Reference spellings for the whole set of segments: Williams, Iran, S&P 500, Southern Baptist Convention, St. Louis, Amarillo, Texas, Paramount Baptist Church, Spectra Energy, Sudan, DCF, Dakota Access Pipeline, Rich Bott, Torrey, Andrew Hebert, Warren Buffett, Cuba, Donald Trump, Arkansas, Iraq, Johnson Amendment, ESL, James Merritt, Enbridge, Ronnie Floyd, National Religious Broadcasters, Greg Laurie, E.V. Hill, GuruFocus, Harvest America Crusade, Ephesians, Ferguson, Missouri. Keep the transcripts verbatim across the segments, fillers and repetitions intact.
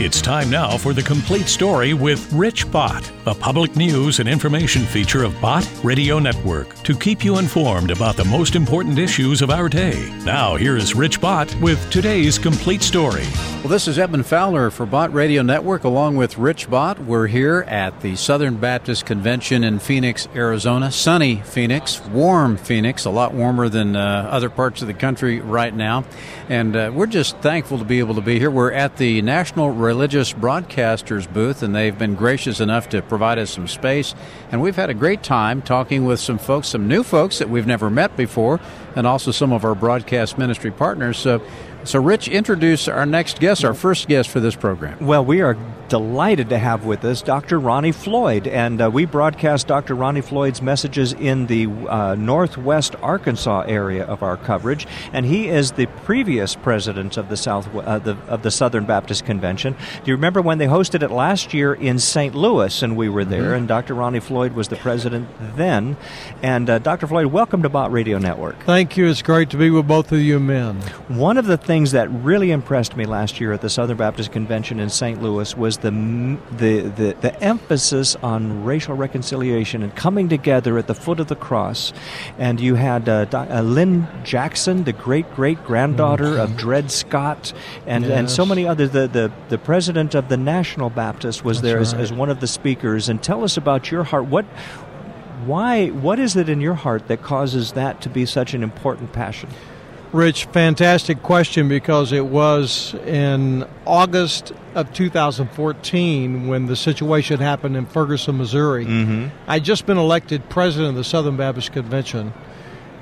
It's time now for the complete story with Rich Bott, a public news and information feature of Bott Radio Network to keep you informed about the most important issues of our day. Now here is Rich Bott with today's complete story. Well, this is Edmund Fowler for Bott Radio Network along with Rich Bott. We're here at the Southern Baptist Convention in Phoenix, Arizona. Sunny Phoenix, warm Phoenix, a lot warmer than uh, other parts of the country right now. And uh, we're just thankful to be able to be here. We're at the National Religious Broadcasters booth, and they've been gracious enough to provide us some space. And we've had a great time talking with some folks, some new folks that we've never met before, and also some of our broadcast ministry partners. So, So, Rich, introduce our next guest, our first guest for this program. Well, we are delighted to have with us Doctor Ronnie Floyd, and uh, we broadcast Doctor Ronnie Floyd's messages in the uh, northwest Arkansas area of our coverage, and he is the previous president of the South uh, the, of the Southern Baptist Convention. Do you remember when they hosted it last year in Saint Louis, and we were there, mm-hmm. and Doctor Ronnie Floyd was the president then? And uh, Doctor Floyd, welcome to Bott Radio Network. Thank you. It's great to be with both of you men. One of the things Things that really impressed me last year at the Southern Baptist Convention in Saint Louis was the, the the the emphasis on racial reconciliation and coming together at the foot of the cross. And you had uh, Do- uh, Lynn Jackson, the great-great-granddaughter of Dred Scott, and, yes. and so many others. The, the the president of the National Baptist was That's there as, right. as one of the speakers. And tell us about your heart. What why what is it in your heart that causes that to be such an important passion? Rich, fantastic question, because it was in August of two thousand fourteen when the situation happened in Ferguson, Missouri. Mm-hmm. I'd just been elected president of the Southern Baptist Convention,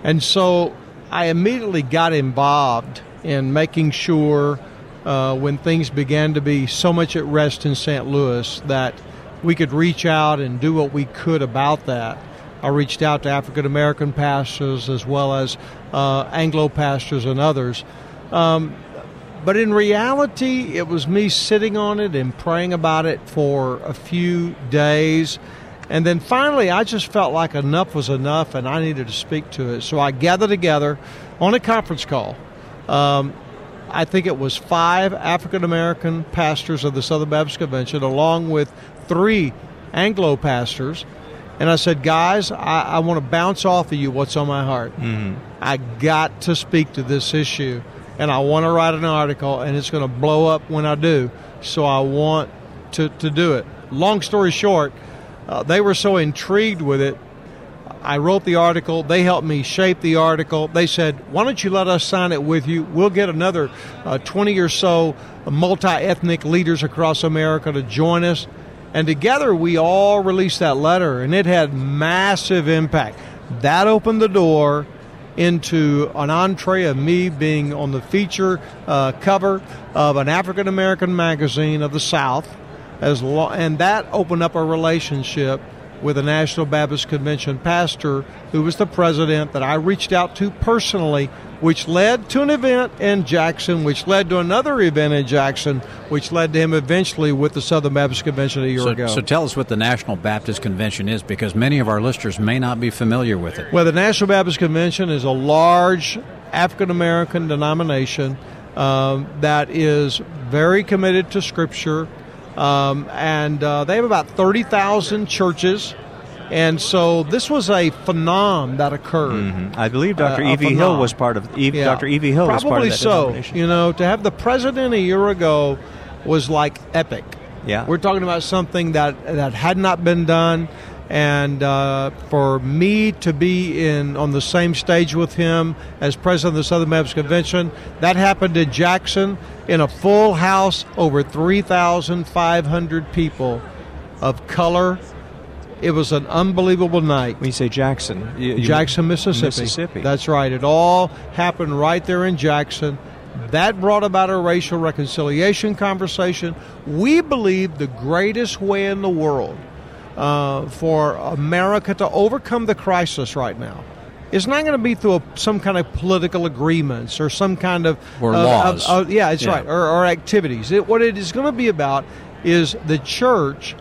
and so I immediately got involved in making sure uh, when things began to be so much at rest in Saint Louis that we could reach out and do what we could about that. I reached out to African-American pastors as well as uh, Anglo pastors and others. Um, but in reality, it was me sitting on it and praying about it for a few days. And then finally, I just felt like enough was enough and I needed to speak to it. So I gathered together on a conference call. Um, I think it was five African-American pastors of the Southern Baptist Convention along with three Anglo pastors. And I said, guys, I, I want to bounce off of you what's on my heart. Mm-hmm. I got to speak to this issue, and I want to write an article, and it's going to blow up when I do, so I want to, to do it. Long story short, uh, they were so intrigued with it, I wrote the article. They helped me shape the article. They said, why don't you let us sign it with you? We'll get another uh, twenty or so multi-ethnic leaders across America to join us. And together we all released that letter, and it had massive impact. That opened the door into an entree of me being on the feature uh, cover of an African-American magazine of the South, as lo- and that opened up a relationship with a National Baptist Convention pastor who was the president that I reached out to personally, which led to an event in Jackson, which led to another event in Jackson, which led to him eventually with the Southern Baptist Convention a year so, ago. So tell us what the National Baptist Convention is, because many of our listeners may not be familiar with it. Well, the National Baptist Convention is a large African-American denomination um, that is very committed to Scripture. Um, and uh, they have about thirty thousand churches, and so this was a phenom that occurred. Mm-hmm. I believe Doctor Uh, E V. Hill was part of. E V, yeah. Doctor E V. Hill Probably was part of that so. Denomination. You know, to have the president a year ago was like epic. Yeah, we're talking about something that that had not been done, and uh, for me to be in on the same stage with him as president of the Southern Baptist Convention, that happened in Jackson. In a full house, over three thousand five hundred people of color. It was an unbelievable night. When you say Jackson. You, you Jackson, Mississippi. Mississippi. That's right. It all happened right there in Jackson. That brought about a racial reconciliation conversation. We believe the greatest way in the world uh, for America to overcome the crisis right now. It's not going to be through a, some kind of political agreements or some kind of... Or uh, laws. Uh, uh, yeah, that's yeah. right, or, or activities. It, what it is going to be about is the church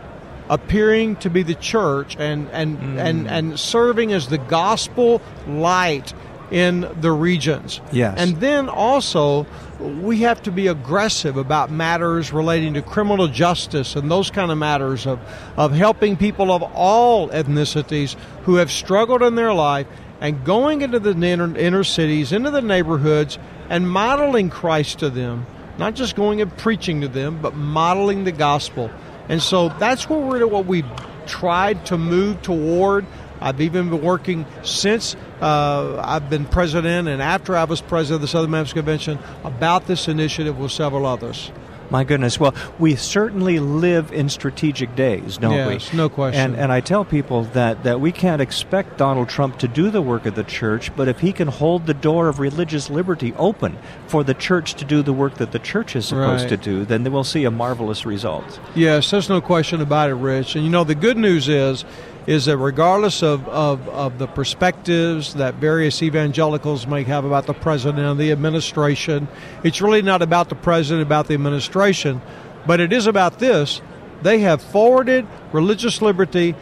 appearing to be the church and, and, mm. and, and serving as the gospel light in the regions. Yes. And then also, we have to be aggressive about matters relating to criminal justice and those kind of matters of, of helping people of all ethnicities who have struggled in their life and going into the inner, inner cities, into the neighborhoods, and modeling Christ to them, not just going and preaching to them, but modeling the gospel. And so that's what, we're, what we've tried to move toward. I've even been working since uh, I've been president and after I was president of the Southern Baptist Convention about this initiative with several others. My goodness. Well, we certainly live in strategic days, don't yes, we? Yes, no question. And, and I tell people that, that we can't expect Donald Trump to do the work of the church, but if he can hold the door of religious liberty open for the church to do the work that the church is supposed right. to do, then we'll see a marvelous result. Yes, there's no question about it, Rich. And, you know, the good news is, is that regardless of, of, of the perspectives that various evangelicals may have about the president and the administration, it's really not about the president, about the administration, but it is about this. They have forwarded religious liberty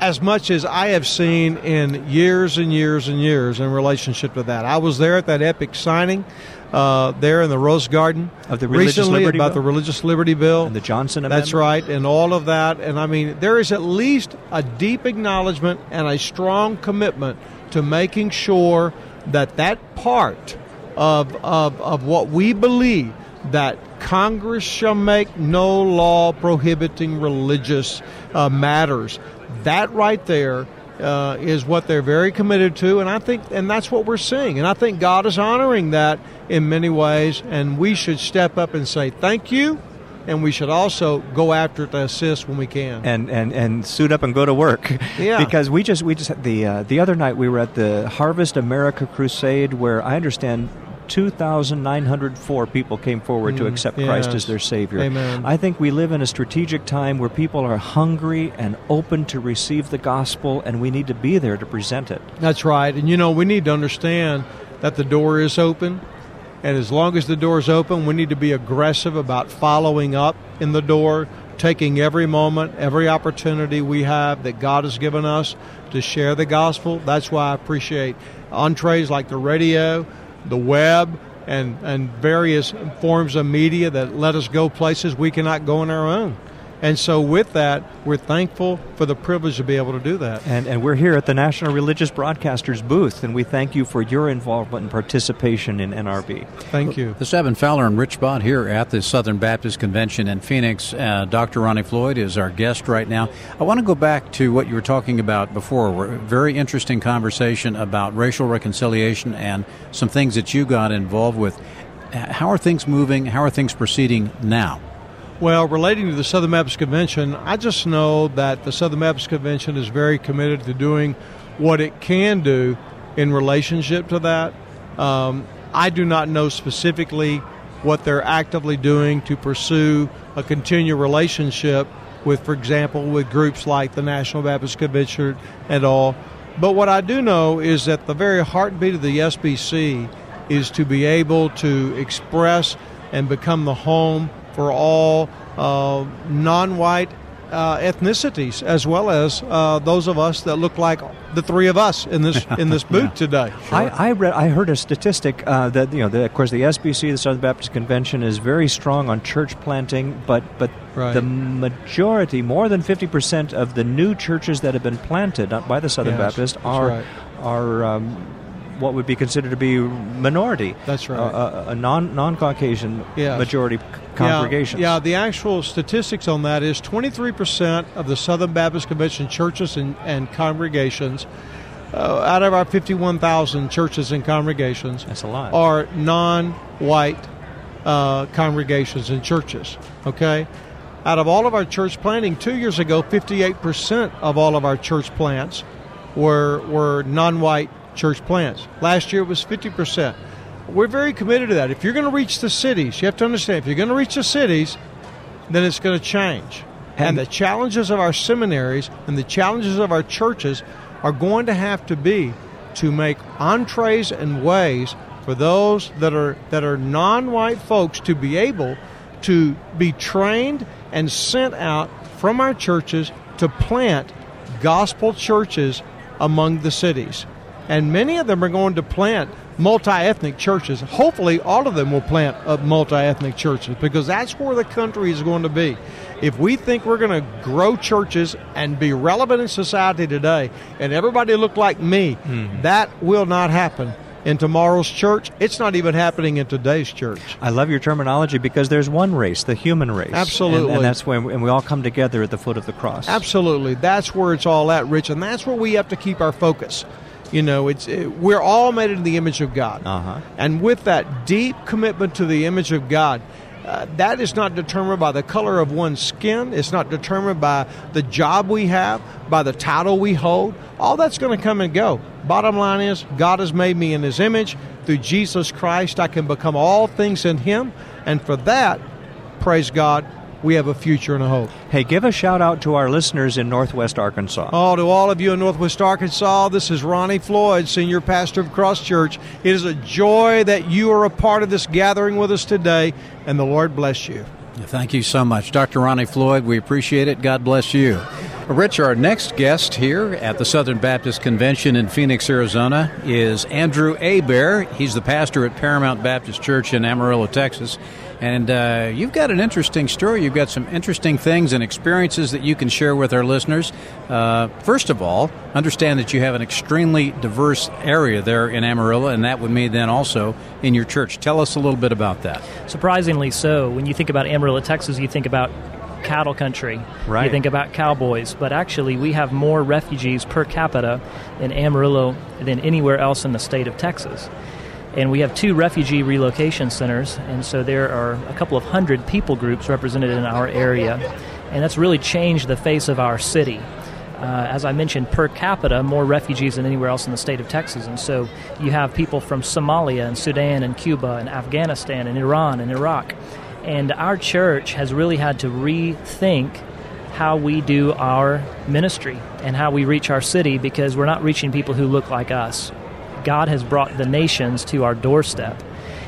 as much as I have seen in years and years and years in relationship to that. I was there at that epic signing uh, there in the Rose Garden of the recently about bill. the Religious Liberty Bill. And the Johnson Amendment. That's right, and all of that. And I mean, there is at least a deep acknowledgement and a strong commitment to making sure that that part of, of, of what we believe, that Congress shall make no law prohibiting religious uh, matters. That right there uh, is what they're very committed to, and I think, and that's what we're seeing. And I think God is honoring that in many ways, and we should step up and say thank you, and we should also go after it to assist when we can, and and, and suit up and go to work. Yeah, because we just we just the uh, the other night we were at the Harvest America Crusade, where I understand two thousand nine hundred four people came forward mm, to accept yes. Christ as their Savior. Amen. I think we live in a strategic time where people are hungry and open to receive the gospel, and we need to be there to present it. That's right. And, you know, we need to understand that the door is open, and as long as the door is open, we need to be aggressive about following up in the door, taking every moment, every opportunity we have that God has given us to share the gospel. That's why I appreciate entrees like the radio, the web, and, and various forms of media that let us go places we cannot go on our own. And so with that, we're thankful for the privilege to be able to do that. And, and we're here at the National Religious Broadcasters booth, and we thank you for your involvement and participation in N R B. Thank you. This is Evan Fowler and Rich Bott here at the Southern Baptist Convention in Phoenix. Uh, Doctor Ronnie Floyd is our guest right now. I want to go back to what you were talking about before. A very interesting conversation about racial reconciliation and some things that you got involved with. How are things moving? How are things proceeding now? Well, relating to the Southern Baptist Convention, I just know that the Southern Baptist Convention is very committed to doing what it can do in relationship to that. Um, I do not know specifically what they're actively doing to pursue a continued relationship with, for example, with groups like the National Baptist Convention and all. But what I do know is that the very heartbeat of the S B C is to be able to express and become the home for all uh, non-white uh, ethnicities, as well as uh, those of us that look like the three of us in this in this booth yeah. today. Sure. I I, read, I heard a statistic uh, that you know, the, of course, the S B C, the Southern Baptist Convention, is very strong on church planting, but but right. the majority, more than fifty percent of the new churches that have been planted by the Southern yes, Baptist are right. are. Um, what would be considered to be minority. That's right. Uh, a, a non, non-Caucasian yes. majority c- congregations. Yeah, yeah, the actual statistics on that is twenty-three percent of the Southern Baptist Convention churches and, and congregations, uh, out of our fifty-one thousand churches and congregations, that's a lot, are non-white uh, congregations and churches, okay? Out of all of our church planting, two years ago, fifty-eight percent of all of our church plants were were non-white church plants. Last year it was fifty percent. We're very committed to that. If you're going to reach the cities, you have to understand, if you're going to reach the cities, then it's going to change. And, and the challenges of our seminaries and the challenges of our churches are going to have to be to make entrees and ways for those that are that are non-white folks to be able to be trained and sent out from our churches to plant gospel churches among the cities. and many of them are going to plant multi-ethnic churches. Hopefully, all of them will plant up multi-ethnic churches, because that's where the country is going to be. If we think we're going to grow churches and be relevant in society today, and everybody look like me, mm-hmm. that will not happen in tomorrow's church. It's not even happening in today's church. I love your terminology, because there's one race, the human race. Absolutely. And, and that's where and we all come together at the foot of the cross. Absolutely. That's where it's all at, Rich, and that's where we have to keep our focus. You know, it's it, we're all made in the image of God. Uh-huh. And with that deep commitment to the image of God, Uh, that is not determined by the color of one's skin. It's not determined by the job we have, by the title we hold. All that's going to come and go. Bottom line is, God has made me in His image. Through Jesus Christ, I can become all things in Him. And for that, praise God, we have a future and a hope. Hey, give a shout out to our listeners in Northwest Arkansas. Oh, to all of you in Northwest Arkansas, this is Ronnie Floyd, Senior Pastor of Cross Church. It is a joy that you are a part of this gathering with us today, and the Lord bless you. Thank you so much. Doctor Ronnie Floyd, we appreciate it. God bless you. Rich, our next guest here at the Southern Baptist Convention in Phoenix, Arizona, is Andrew Hebert. He's the pastor at Paramount Baptist Church in Amarillo, Texas. And uh, you've got an interesting story. You've got some interesting things and experiences that you can share with our listeners. Uh, first of all, understand that you have an extremely diverse area there in Amarillo, and that would mean then also in your church. Tell us a little bit about that. Surprisingly so. When you think about Amarillo, Texas, you think about cattle country. Right. You think about cowboys. But actually, we have more refugees per capita in Amarillo than anywhere else in the state of Texas. And we have two refugee relocation centers, and so there are a couple of hundred people groups represented in our area, and that's really changed the face of our city. Uh, as I mentioned, per capita, more refugees than anywhere else in the state of Texas, and so you have people from Somalia and Sudan and Cuba and Afghanistan and Iran and Iraq. And our church has really had to rethink how we do our ministry and how we reach our city, because we're not reaching people who look like us. God has brought the nations to our doorstep.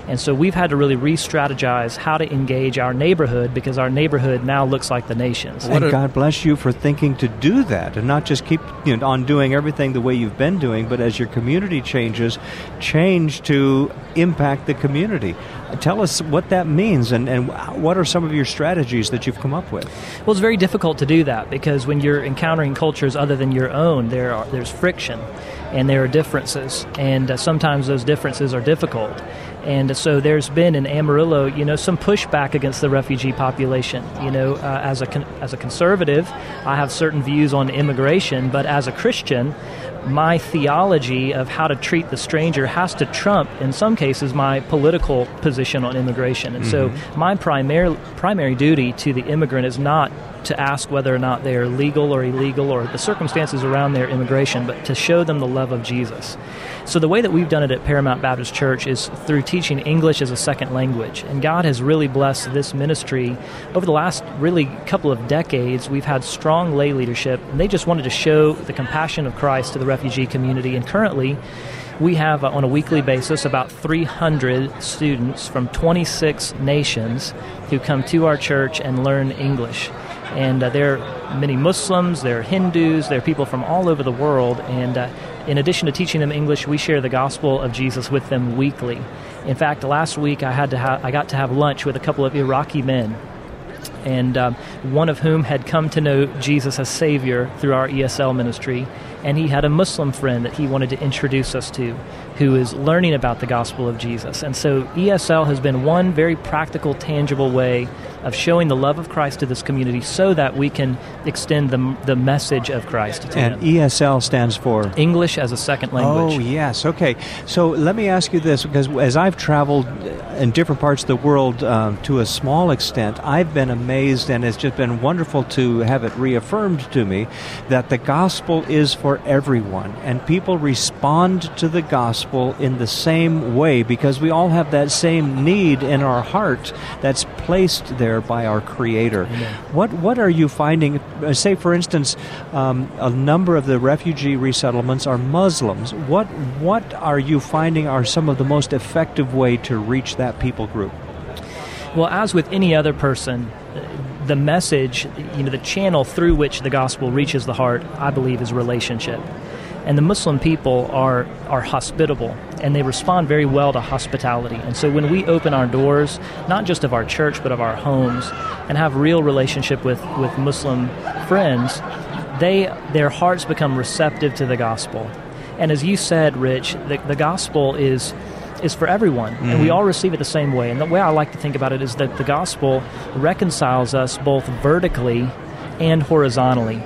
And so we've had to really re-strategize how to engage our neighborhood, because our neighborhood now looks like the nations. And God bless you for thinking to do that, and not just keep you know, on doing everything the way you've been doing, but as your community changes, change to impact the community. Tell us what that means, and, and what are some of your strategies that you've come up with? Well, it's very difficult to do that, because when you're encountering cultures other than your own, there are, there's friction, and there are differences, and uh, sometimes those differences are difficult. And so there's been in Amarillo, you know, some pushback against the refugee population. You know, uh, as a con- as a conservative, I have certain views on immigration, but as a Christian, my theology of how to treat the stranger has to trump, in some cases, my political position on immigration. And mm-hmm. so my primary primary duty to the immigrant is not to ask whether or not they are legal or illegal or the circumstances around their immigration, but to show them the love of Jesus. So the way that we've done it at Paramount Baptist Church is through teaching English as a second language. And God has really blessed this ministry. Over the last really couple of decades, we've had strong lay leadership, and they just wanted to show the compassion of Christ to the refugee community. And currently, we have, uh, on a weekly basis, about three hundred students from twenty-six nations who come to our church and learn English. And uh, there are many Muslims, there are Hindus, there are people from all over the world. And uh, in addition to teaching them English, we share the gospel of Jesus with them weekly. In fact, last week I had to ha- I got to have lunch with a couple of Iraqi men, and um, one of whom had come to know Jesus as Savior through our E S L ministry, and he had a Muslim friend that he wanted to introduce us to, who is learning about the gospel of Jesus. And so E S L has been one very practical, tangible way of showing the love of Christ to this community, so that we can extend the, the message of Christ to and them. And E S L stands for? English as a Second Language. Oh, yes. Okay. So let me ask you this, because as I've traveled in different parts of the world um, to a small extent, I've been amazed, and it's just been wonderful to have it reaffirmed to me that the gospel is for everyone, and people respond to the gospel in the same way, because we all have that same need in our heart that's placed there by our Creator. Amen. What what are you finding? Say, for instance, um, a number of the refugee resettlements are Muslims. What what are you finding are some of the most effective way to reach that people group? Well, as with any other person, the message, you know, the channel through which the gospel reaches the heart, I believe, is relationship. And the Muslim people are, are hospitable, and they respond very well to hospitality. And so when we open our doors, not just of our church, but of our homes, and have real relationship with, with Muslim friends, they their hearts become receptive to the gospel. And as you said, Rich, the, the gospel is is for everyone, mm-hmm. and we all receive it the same way. And the way I like to think about it is that the gospel reconciles us both vertically and horizontally.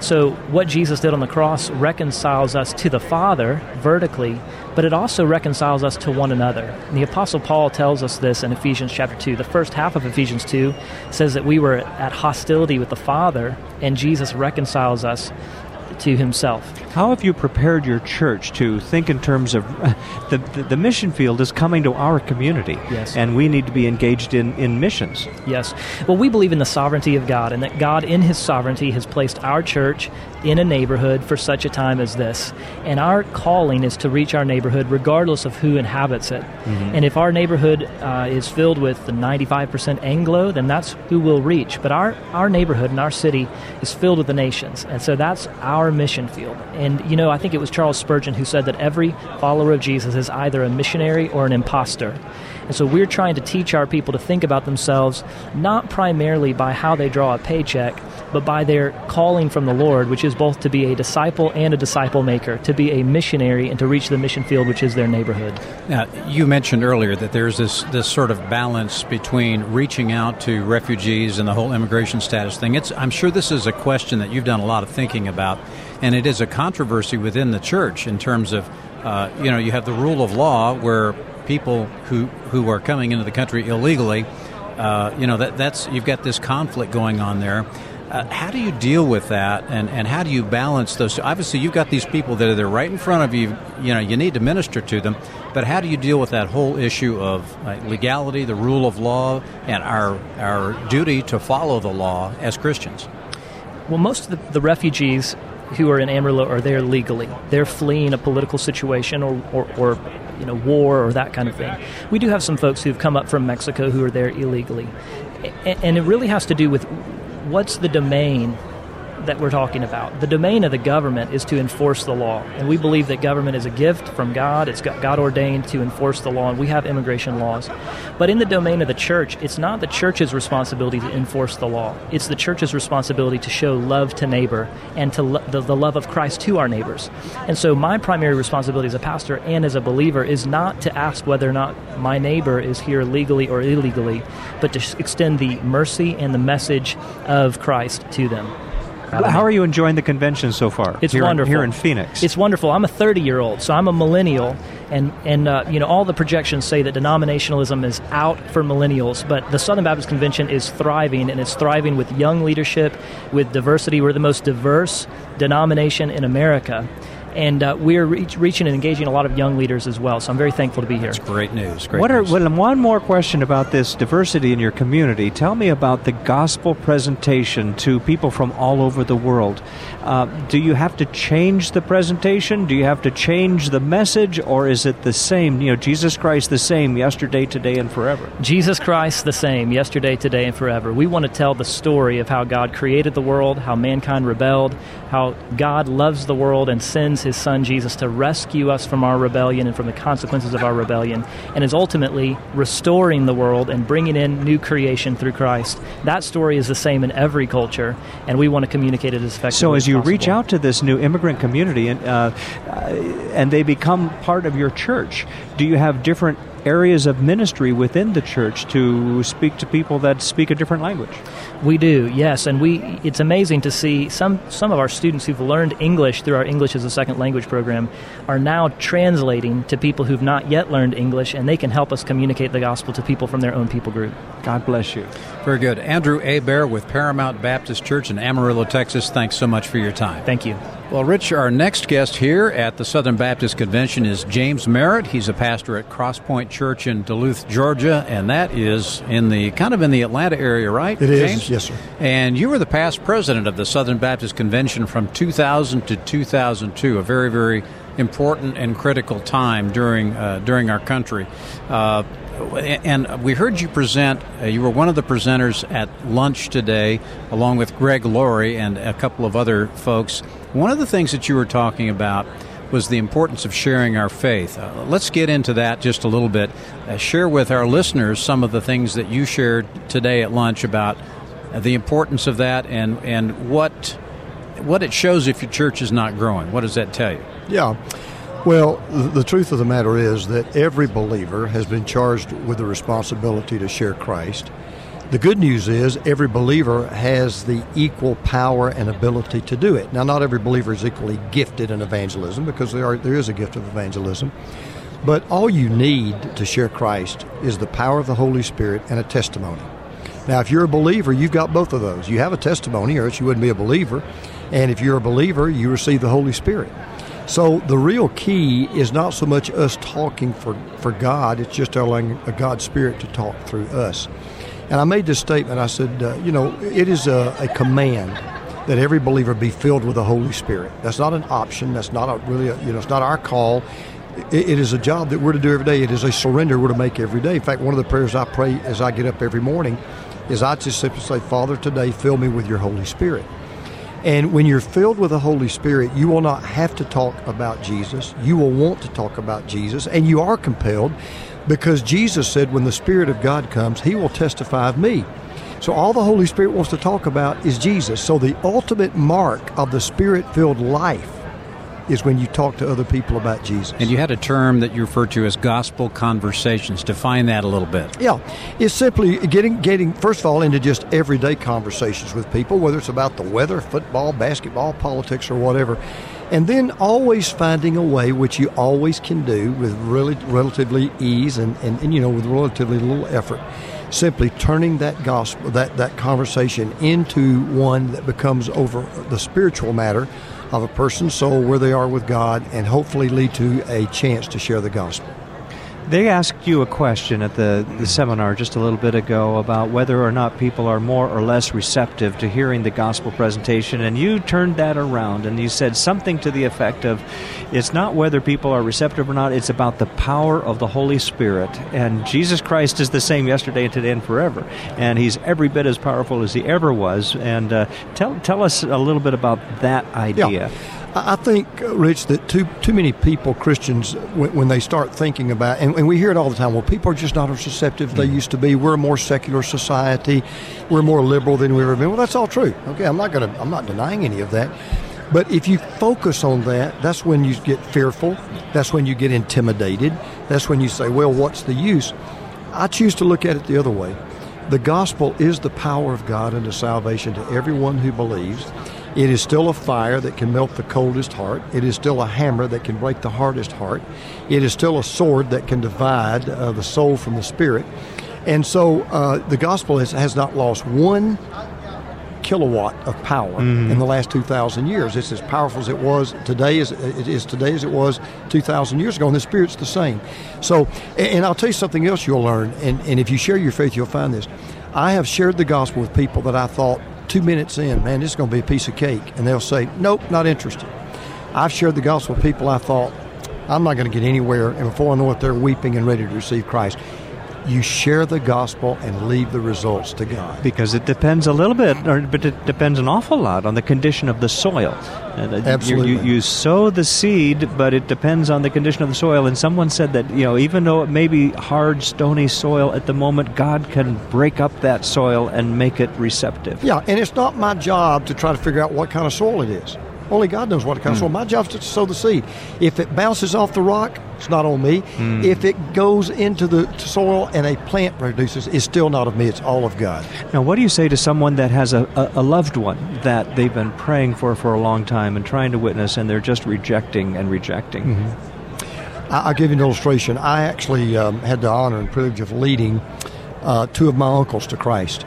So what Jesus did on the cross reconciles us to the Father vertically, but it also reconciles us to one another. And the Apostle Paul tells us this in Ephesians chapter two. The first half of Ephesians two says that we were at hostility with the Father, and Jesus reconciles us to himself. How have you prepared your church to think in terms of uh, the, the the mission field is coming to our community? Yes. And we need to be engaged in, in missions. Yes. Well, we believe in the sovereignty of God, and that God in his sovereignty has placed our church in a neighborhood for such a time as this. And our calling is to reach our neighborhood regardless of who inhabits it. Mm-hmm. And if our neighborhood uh, is filled with the ninety-five percent Anglo, then that's who we'll reach. But our, our neighborhood and our city is filled with the nations. And so that's our mission field. And, you know, I think it was Charles Spurgeon who said that every follower of Jesus is either a missionary or an imposter. And so we're trying to teach our people to think about themselves not primarily by how they draw a paycheck, but by their calling from the Lord, which is both to be a disciple and a disciple maker, to be a missionary and to reach the mission field, which is their neighborhood. Now, you mentioned earlier that there's this, this sort of balance between reaching out to refugees and the whole immigration status thing. It's, I'm sure this is a question that you've done a lot of thinking about, and it is a controversy within the church in terms of, uh, you know, you have the rule of law where people who, who are coming into the country illegally, uh, you know, that that's you've got this conflict going on there. Uh, how do you deal with that, and, and how do you balance those? Obviously, you've got these people that are there right in front of you. You know, you need to minister to them, but how do you deal with that whole issue of uh, legality, the rule of law, and our our duty to follow the law as Christians? Well, most of the, the refugees who are in Amarillo are there legally. They're fleeing a political situation or or, or you know, war or that kind of thing. We do have some folks who've come up from Mexico who are there illegally, and, and it really has to do with what's the domain that we're talking about. The domain of the government is to enforce the law, and we believe that government is a gift from God. It's God ordained to enforce the law, and we have immigration laws. But in the domain of the church, it's not the church's responsibility to enforce the law. It's the church's responsibility to show love to neighbor and to lo- the, the love of Christ to our neighbors. And so my primary responsibility as a pastor and as a believer is not to ask whether or not my neighbor is here legally or illegally, but to extend the mercy and the message of Christ to them. How are you enjoying the convention so far? It's here wonderful. In, here in Phoenix. It's wonderful. I'm a thirty-year-old, so I'm a millennial. And, and uh, you know, all the projections say that denominationalism is out for millennials. But the Southern Baptist Convention is thriving, and it's thriving with young leadership, with diversity. We're the most diverse denomination in America. And uh, we're re- reaching and engaging a lot of young leaders as well, so I'm very thankful to be here. That's great news. Great what are, news. Well, one more question about this diversity in your community. Tell me about the gospel presentation to people from all over the world. Uh, do you have to change the presentation? Do you have to change the message, or is it the same? You know, Jesus Christ the same yesterday, today, and forever. Jesus Christ the same yesterday, today, and forever. We want to tell the story of how God created the world, how mankind rebelled, how God loves the world and sends his son Jesus to rescue us from our rebellion and from the consequences of our rebellion, and is ultimately restoring the world and bringing in new creation through Christ. That story is the same in every culture, and we want to communicate it as effectively as possible. So as you reach out to this new immigrant community and, uh, and they become part of your church, do you have different areas of ministry within the church to speak to people that speak a different language? We do, yes. And we it's amazing to see some, some of our students who've learned English through our English as a Second Language program are now translating to people who've not yet learned English, and they can help us communicate the gospel to people from their own people group. God bless you. Very good. Andrew Hebert with Paramount Baptist Church in Amarillo, Texas. Thanks so much for your time. Thank you. Well, Rich, our next guest here at the Southern Baptist Convention is James Merritt. He's a pastor at Cross Point Church in Duluth, Georgia, and that is in the kind of in the Atlanta area, right? It James? Is, yes, sir. And you were the past president of the Southern Baptist Convention from two thousand to two thousand two, a very, very important and critical time during uh, during our country. Uh, and we heard you present. Uh, you were one of the presenters at lunch today, along with Greg Laurie and a couple of other folks. One of the things that you were talking about was the importance of sharing our faith. Uh, let's get into that just a little bit. Uh, share with our listeners some of the things that you shared today at lunch about uh, the importance of that and, and what what it shows if your church is not growing. What does that tell you? Yeah. Well, the truth of the matter is that every believer has been charged with the responsibility to share Christ. The good news is every believer has the equal power and ability to do it. Now, not every believer is equally gifted in evangelism, because there are, there is a gift of evangelism. But all you need to share Christ is the power of the Holy Spirit and a testimony. Now, if you're a believer, you've got both of those. You have a testimony, or else you wouldn't be a believer. And if you're a believer, you receive the Holy Spirit. So the real key is not so much us talking for, for God, it's just allowing a God's Spirit to talk through us. And I made this statement. I said, uh, you know, it is a, a command that every believer be filled with the Holy Spirit. That's not an option. That's not a really, a, you know, it's not our call. It, it is a job that we're to do every day. It is a surrender we're to make every day. In fact, one of the prayers I pray as I get up every morning is I just simply say, Father, today fill me with your Holy Spirit. And when you're filled with the Holy Spirit, you will not have to talk about Jesus. You will want to talk about Jesus, and you are compelled. Because Jesus said, when the Spirit of God comes, he will testify of me. So all the Holy Spirit wants to talk about is Jesus. So the ultimate mark of the Spirit-filled life is when you talk to other people about Jesus. And you had a term that you referred to as gospel conversations. Define that a little bit. Yeah. It's simply getting, getting first of all, into just everyday conversations with people, whether it's about the weather, football, basketball, politics, or whatever. And then always finding a way, which you always can do with really relatively ease and, and, and you know, with relatively little effort, simply turning that gospel, that, that conversation into one that becomes over the spiritual matter of a person's soul, where they are with God, and hopefully lead to a chance to share the gospel. They asked you a question at the, the seminar just a little bit ago about whether or not people are more or less receptive to hearing the gospel presentation, and you turned that around, and you said something to the effect of, it's not whether people are receptive or not, it's about the power of the Holy Spirit. And Jesus Christ is the same yesterday and today and forever, and he's every bit as powerful as he ever was. And uh, tell tell us a little bit about that idea. Yeah. I think, Rich, that too too many people, Christians, when, when they start thinking about, and, and we hear it all the time, well, people are just not as receptive as they used to be. We're a more secular society. We're more liberal than we've ever been. Well, that's all true. Okay, I'm not going to, I'm not denying any of that. But if you focus on that, that's when you get fearful. That's when you get intimidated. That's when you say, well, what's the use? I choose to look at it the other way. The gospel is the power of God unto salvation to everyone who believes. It is still a fire that can melt the coldest heart. It is still a hammer that can break the hardest heart. It is still a sword that can divide uh, the soul from the spirit. And so uh, the gospel has, has not lost one kilowatt of power mm-hmm. in the last two thousand years. It's as powerful as it was today as it is today as it was two thousand years ago, and the Spirit's the same. So, and I'll tell you something else you'll learn, and, and if you share your faith, you'll find this. I have shared the gospel with people that I thought, two minutes in, man, this is going to be a piece of cake. And they'll say, nope, not interested. I've shared the gospel with people I thought, I'm not going to get anywhere. And before I know it, they're weeping and ready to receive Christ. You share the gospel and leave the results to God. Because it depends a little bit, or, but it depends an awful lot on the condition of the soil. And absolutely. You, you sow the seed, but it depends on the condition of the soil. And someone said that, you know, even though it may be hard, stony soil at the moment, God can break up that soil and make it receptive. Yeah, and it's not my job to try to figure out what kind of soil it is. Only God knows what kind of soil. My job is to sow the seed. If it bounces off the rock, it's not on me. Mm. If it goes into the soil and a plant produces, it's still not of me. It's all of God. Now, what do you say to someone that has a, a, a loved one that they've been praying for for a long time and trying to witness, and they're just rejecting and rejecting? Mm-hmm. I, I'll give you an illustration. I actually um, had the honor and privilege of leading uh, two of my uncles to Christ.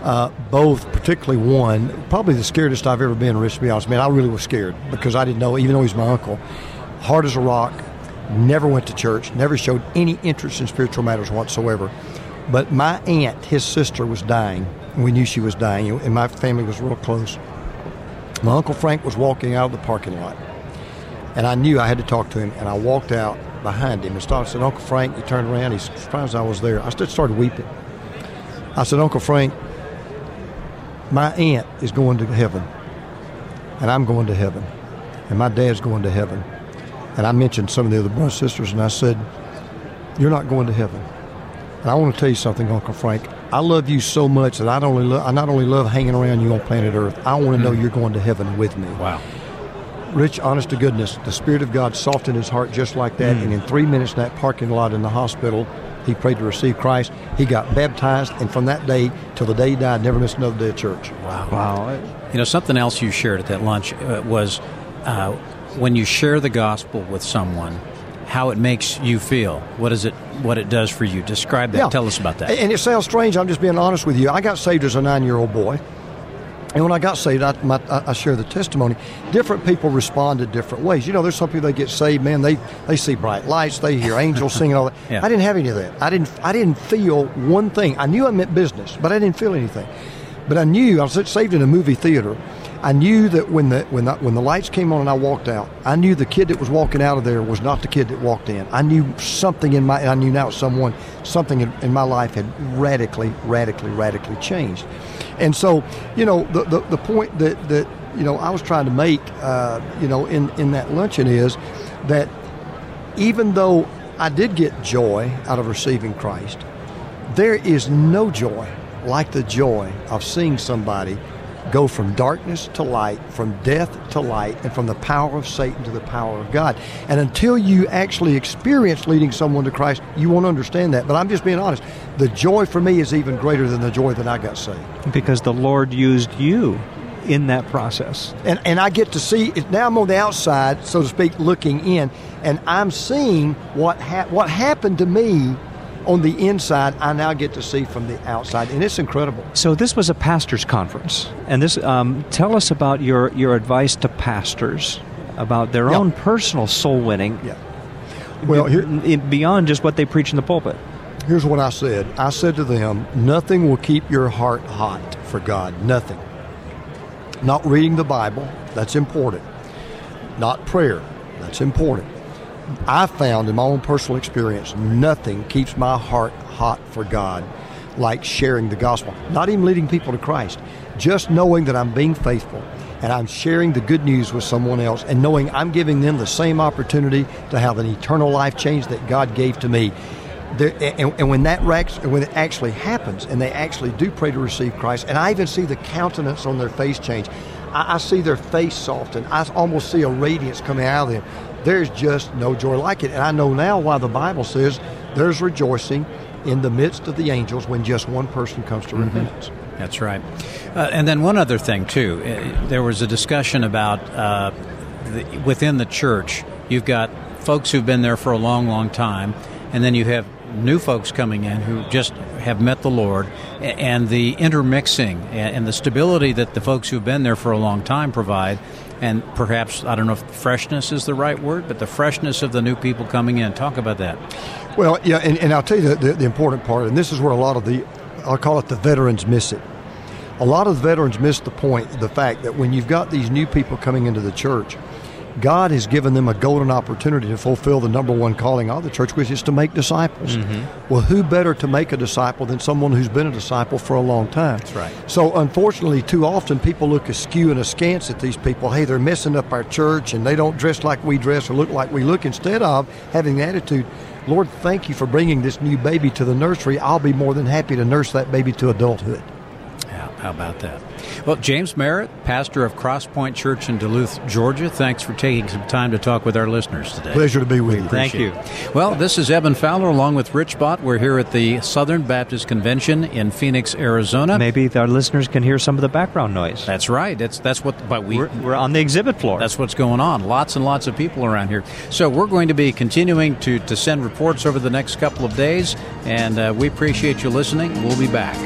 Uh, both, particularly one, probably the scariest I've ever been, Rich, to be honest. Man, I really was scared because I didn't know, even though he's my uncle, hard as a rock, never went to church, never showed any interest in spiritual matters whatsoever. But my aunt, his sister, was dying. We knew she was dying, and my family was real close. My Uncle Frank was walking out of the parking lot, and I knew I had to talk to him, and I walked out behind him and stopped. I said, Uncle Frank. He turned around. He's surprised I was there. I started weeping. I said, Uncle Frank, my aunt is going to heaven. and I'm going to heaven, and my dad's going to heaven. And I mentioned some of the other brothers and sisters, and I said, you're not going to heaven. And I want to tell you something, Uncle Frank. I love you so much that I don't only lo- I not only love hanging around you on planet Earth, I want to know you're going to heaven with me. Wow. Rich, honest to goodness, the Spirit of God softened his heart just like that, mm. and in three minutes in that parking lot in the hospital, he prayed to receive Christ. He got baptized, and from that day till the day he died, never missed another day at church. Wow. Wow. You know, something else you shared at that lunch uh, was uh, when you share the gospel with someone, how it makes you feel. What is it? What it does for you? Describe that. Yeah. Tell us about that. And it sounds strange. I'm just being honest with you. I got saved as a nine-year-old boy, and when I got saved, I, my, I share the testimony. Different people responded different ways. You know, there's some people that get saved, man. They they see bright lights. They hear angels singing. All that. Yeah. I didn't have any of that. I didn't. I didn't feel one thing. I knew I meant business, but I didn't feel anything. But I knew I was saved in a movie theater. I knew that when the when the, when the lights came on and I walked out, I knew the kid that was walking out of there was not the kid that walked in. I knew something in my I knew now someone something in, in my life had radically, radically, radically changed. And so, you know, the the, the point that, that you know I was trying to make, uh, you know, in, in that luncheon is that even though I did get joy out of receiving Christ, there is no joy like the joy of seeing somebody go from darkness to light, from death to light, and from the power of Satan to the power of God. And until you actually experience leading someone to Christ, you won't understand that. But I'm just being honest. The joy for me is even greater than the joy that I got saved. Because the Lord used you in that process. And and I get to see it. Now I'm on the outside, so to speak, looking in, and I'm seeing what ha- what happened to me on the inside. I now get to see from the outside, and it's incredible. So this was a pastor's conference, and this um, tell us about your, your advice to pastors about their yeah. own personal soul winning. Yeah. Well, here, beyond just what they preach in the pulpit. Here's what I said. I said to them, nothing will keep your heart hot for God. Nothing. Not reading the Bible. That's important. Not prayer. That's important. I found in my own personal experience, nothing keeps my heart hot for God like sharing the gospel, not even leading people to Christ, just knowing that I'm being faithful and I'm sharing the good news with someone else and knowing I'm giving them the same opportunity to have an eternal life change that God gave to me. There, and, and when that when it actually happens and they actually do pray to receive Christ, and I even see the countenance on their face change, I, I see their face soften, I almost see a radiance coming out of them. There's just no joy like it. And I know now why the Bible says there's rejoicing in the midst of the angels when just one person comes to mm-hmm. repentance. That's right. Uh, and then one other thing, too. Uh, there was a discussion about uh, the, within the church, you've got folks who've been there for a long, long time, and then you have new folks coming in who just have met the Lord, and the intermixing and the stability that the folks who've been there for a long time provide. And perhaps, I don't know if freshness is the right word, but the freshness of the new people coming in. Talk about that. Well, yeah, and, and I'll tell you the, the, the important part, and this is where a lot of the, I'll call it the veterans miss it. A lot of the veterans miss the point, the fact that when you've got these new people coming into the church, God has given them a golden opportunity to fulfill the number one calling of the church, which is to make disciples. Mm-hmm. Well, who better to make a disciple than someone who's been a disciple for a long time? That's right. So, unfortunately, too often people look askew and askance at these people. Hey, they're messing up our church, and they don't dress like we dress or look like we look. Instead of having the attitude, Lord, thank you for bringing this new baby to the nursery. I'll be more than happy to nurse that baby to adulthood. How about that? Well, James Merritt, pastor of Cross Point Church in Duluth, Georgia, thanks for taking some time to talk with our listeners today. Pleasure to be with you. Thank you. Well, this is Edmund Fowler along with Rich Bott. We're here at the Southern Baptist Convention in Phoenix, Arizona. Maybe our listeners can hear some of the background noise. That's right. That's that's what. But we, we're, we're on the exhibit floor. That's what's going on. Lots and lots of people around here. So we're going to be continuing to, to send reports over the next couple of days, and uh, we appreciate you listening. We'll be back.